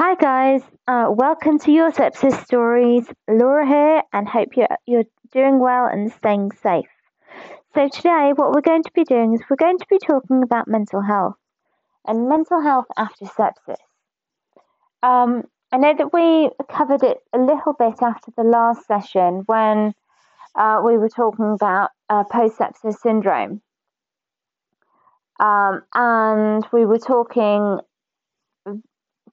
Hi guys, welcome to Your Sepsis Stories. Laura here, and hope you're doing well and staying safe. So today what we're going to be doing is we're going to be talking about mental health and mental health after sepsis. I know that we covered it a little bit after the last session when we were talking about post sepsis syndrome. And we were talking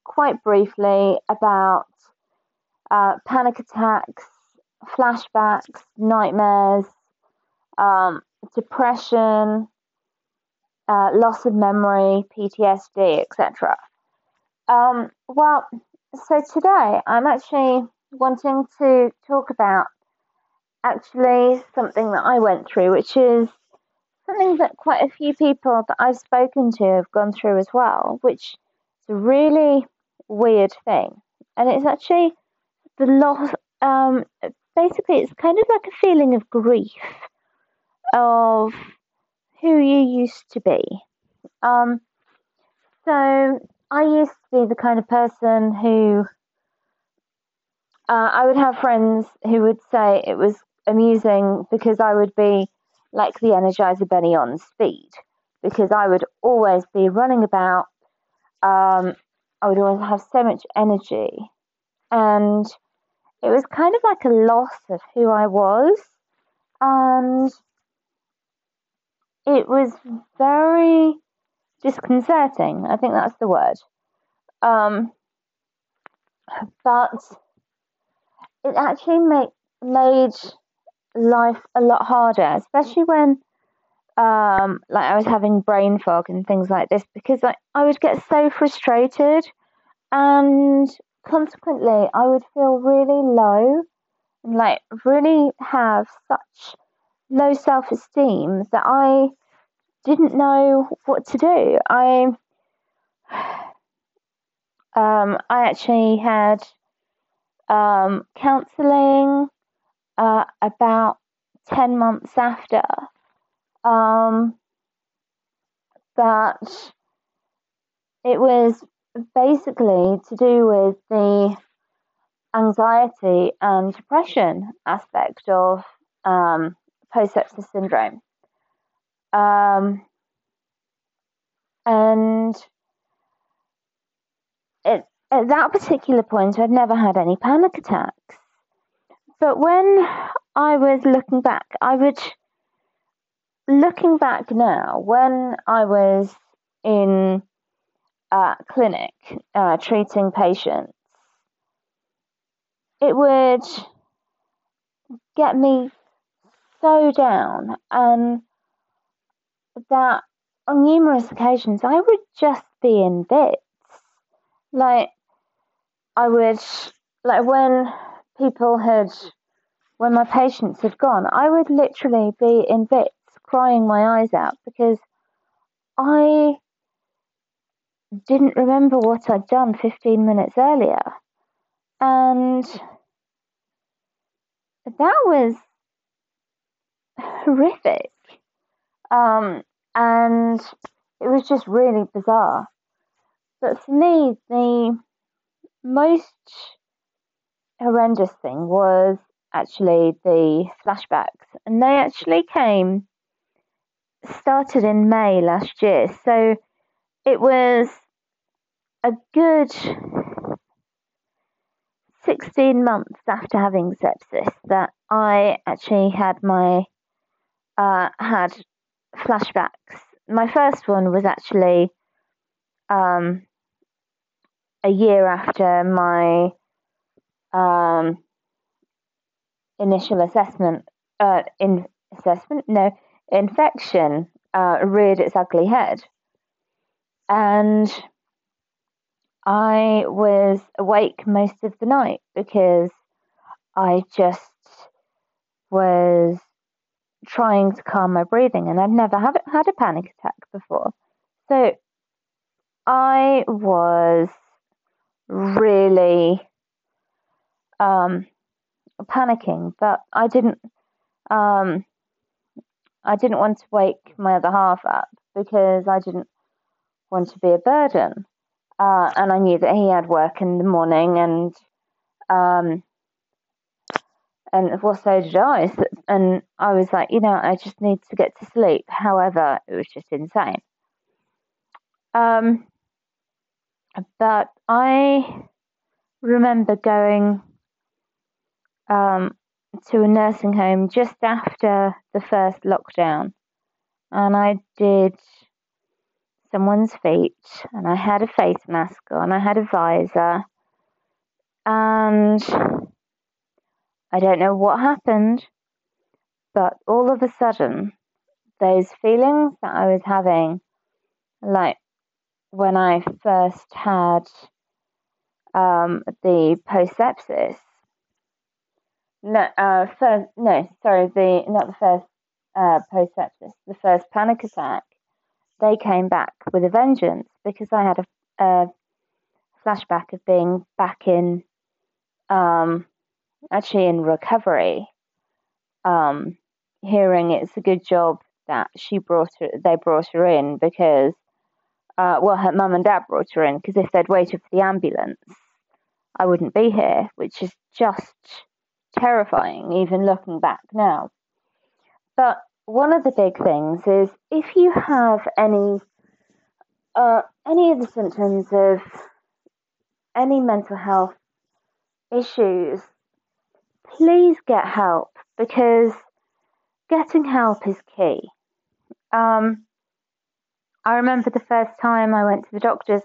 quite briefly about panic attacks, flashbacks, nightmares, depression, loss of memory, PTSD, etc. So today I'm actually wanting to talk about something that I went through, which is something that quite a few people that I've spoken to have gone through as well, which is a really weird thing. And it's actually the loss, basically it's kind of like a feeling of grief of who you used to be. So I used to be the kind of person who, I would have friends who would say it was amusing because I would be like the Energizer Bunny on speed, because I would always be running about. I would always have so much energy, and it was kind of like a loss of who I was, and it was very disconcerting. I think that's the word. But it actually made life a lot harder, especially when I was having brain fog and things like this, because I would get so frustrated, and consequently I would feel really low and really have such low self-esteem that I didn't know what to do. I actually had counselling about 10 months after, but it was basically to do with the anxiety and depression aspect of post-sepsis syndrome. And at that particular point, I'd never had any panic attacks. But when I was looking back now, when I was in clinic treating patients, it would get me so down, and that on numerous occasions I would just be in bits. When my patients had gone, I would literally be in bits, crying my eyes out, because I didn't remember what I'd done 15 minutes earlier. And that was horrific. And it was just really bizarre. But for me, the most horrendous thing was actually the flashbacks, and they actually started in May last year, so it was a good 16 months after having sepsis that I actually had had flashbacks. My first one was actually a year after my initial infection reared its ugly head. And I was awake most of the night because I just was trying to calm my breathing, and I'd never had a panic attack before. So I was really panicking, but I didn't want to wake my other half up because I didn't want to be a burden. And I knew that he had work in the morning, and well, so did I. And I was like, you know, I just need to get to sleep. However, it was just insane. But I remember going to a nursing home just after the first lockdown, and I did someone's feet, and I had a face mask on, I had a visor, and I don't know what happened, but all of a sudden, those feelings that I was having, like when I first had the post-sepsis, the first panic attack, they came back with a vengeance, because I had a flashback of being back in, actually in recovery, hearing it's a good job that they brought her in, because, well, her mum and dad brought her in, because if they'd waited for the ambulance, I wouldn't be here, which is just terrifying, even looking back now. But one of the big things is, if you have any of the symptoms of any mental health issues, please get help, because getting help is key. I remember the first time I went to the doctors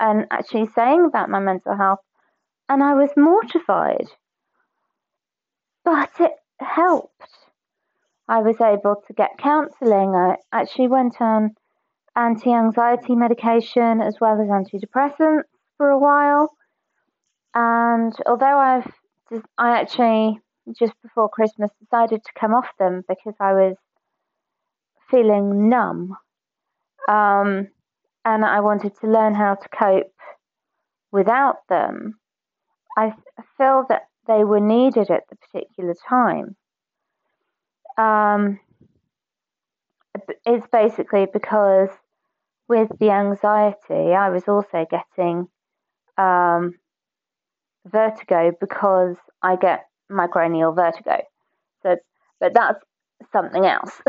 and actually saying about my mental health, and I was mortified, but it helped. I was able to get counselling. I actually went on anti-anxiety medication as well as antidepressants for a while. And although I actually just before Christmas decided to come off them because I was feeling numb. And I wanted to learn how to cope without them. I feel that they were needed at the particular time. It's basically because with the anxiety, I was also getting vertigo, because I get micronial vertigo. So, but that's something else.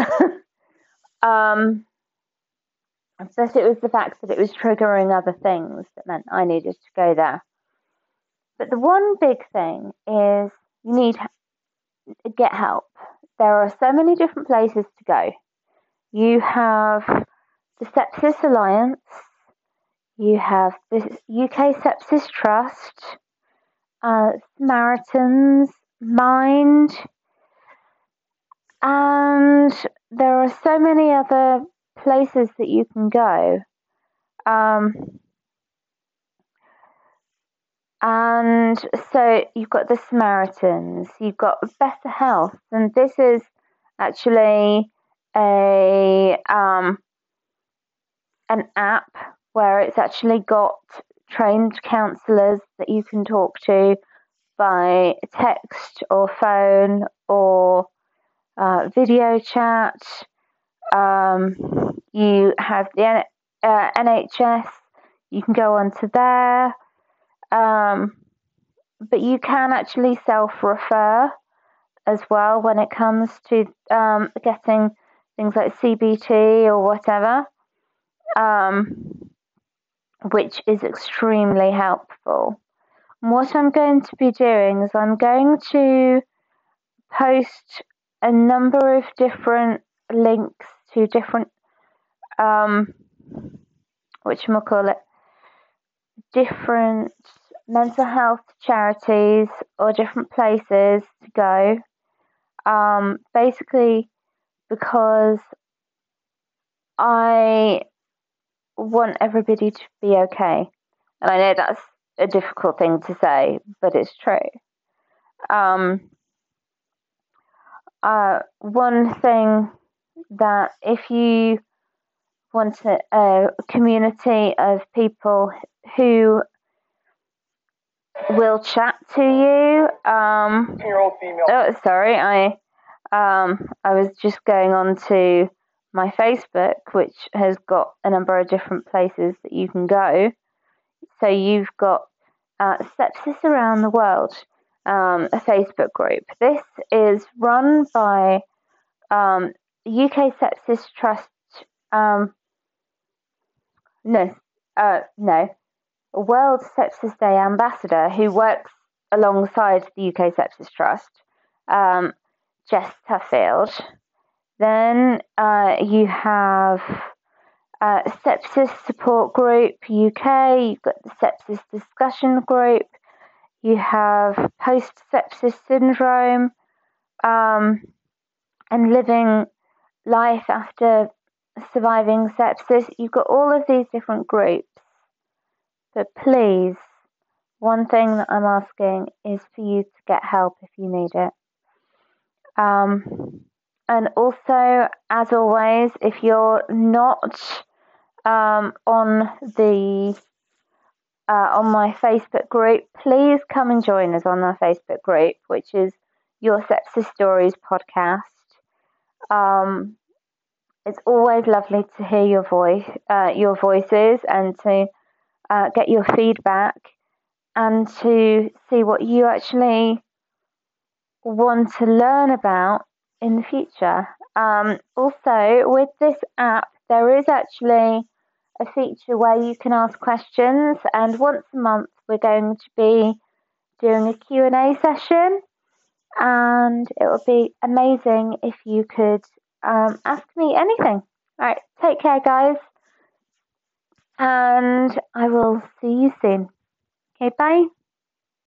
But it was the fact that it was triggering other things that meant I needed to go there. But the one big thing is you need to get help. There are so many different places to go. You have the Sepsis Alliance, you have the UK Sepsis Trust, Samaritans, Mind, and there are so many other places that you can go. And so you've got the Samaritans, you've got Better Health, and this is actually an app where it's actually got trained counsellors that you can talk to by text or phone or video chat. You have the NHS, you can go onto there. But you can actually self-refer as well when it comes to getting things like CBT or whatever, which is extremely helpful. And what I'm going to be doing is I'm going to post a number of different links to different, different mental health charities or different places to go, basically because I want everybody to be okay. And I know that's a difficult thing to say, but it's true. One thing that if you want a community of people who will chat to you. 2-year-old female. Oh, sorry. I was just going on to my Facebook, which has got a number of different places that you can go. So you've got Sepsis Around the World, a Facebook group. This is run by UK Sepsis Trust. World Sepsis Day Ambassador, who works alongside the UK Sepsis Trust, Jess Tuffield. Then you have Sepsis Support Group UK, you've got the Sepsis Discussion Group, you have Post Sepsis Syndrome, and Living Life After Surviving Sepsis. You've got all of these different groups. But please, one thing that I'm asking is for you to get help if you need it. And also, as always, if you're not on my Facebook group, please come and join us on our Facebook group, which is Your Sepsis Stories podcast. It's always lovely to hear your voice, your voices, and to get your feedback, and to see what you actually want to learn about in the future. Also, with this app, there is actually a feature where you can ask questions, and once a month we're going to be doing a Q&A session, and it would be amazing if you could ask me anything. All right, take care, guys, and I will see you soon. Okay, bye.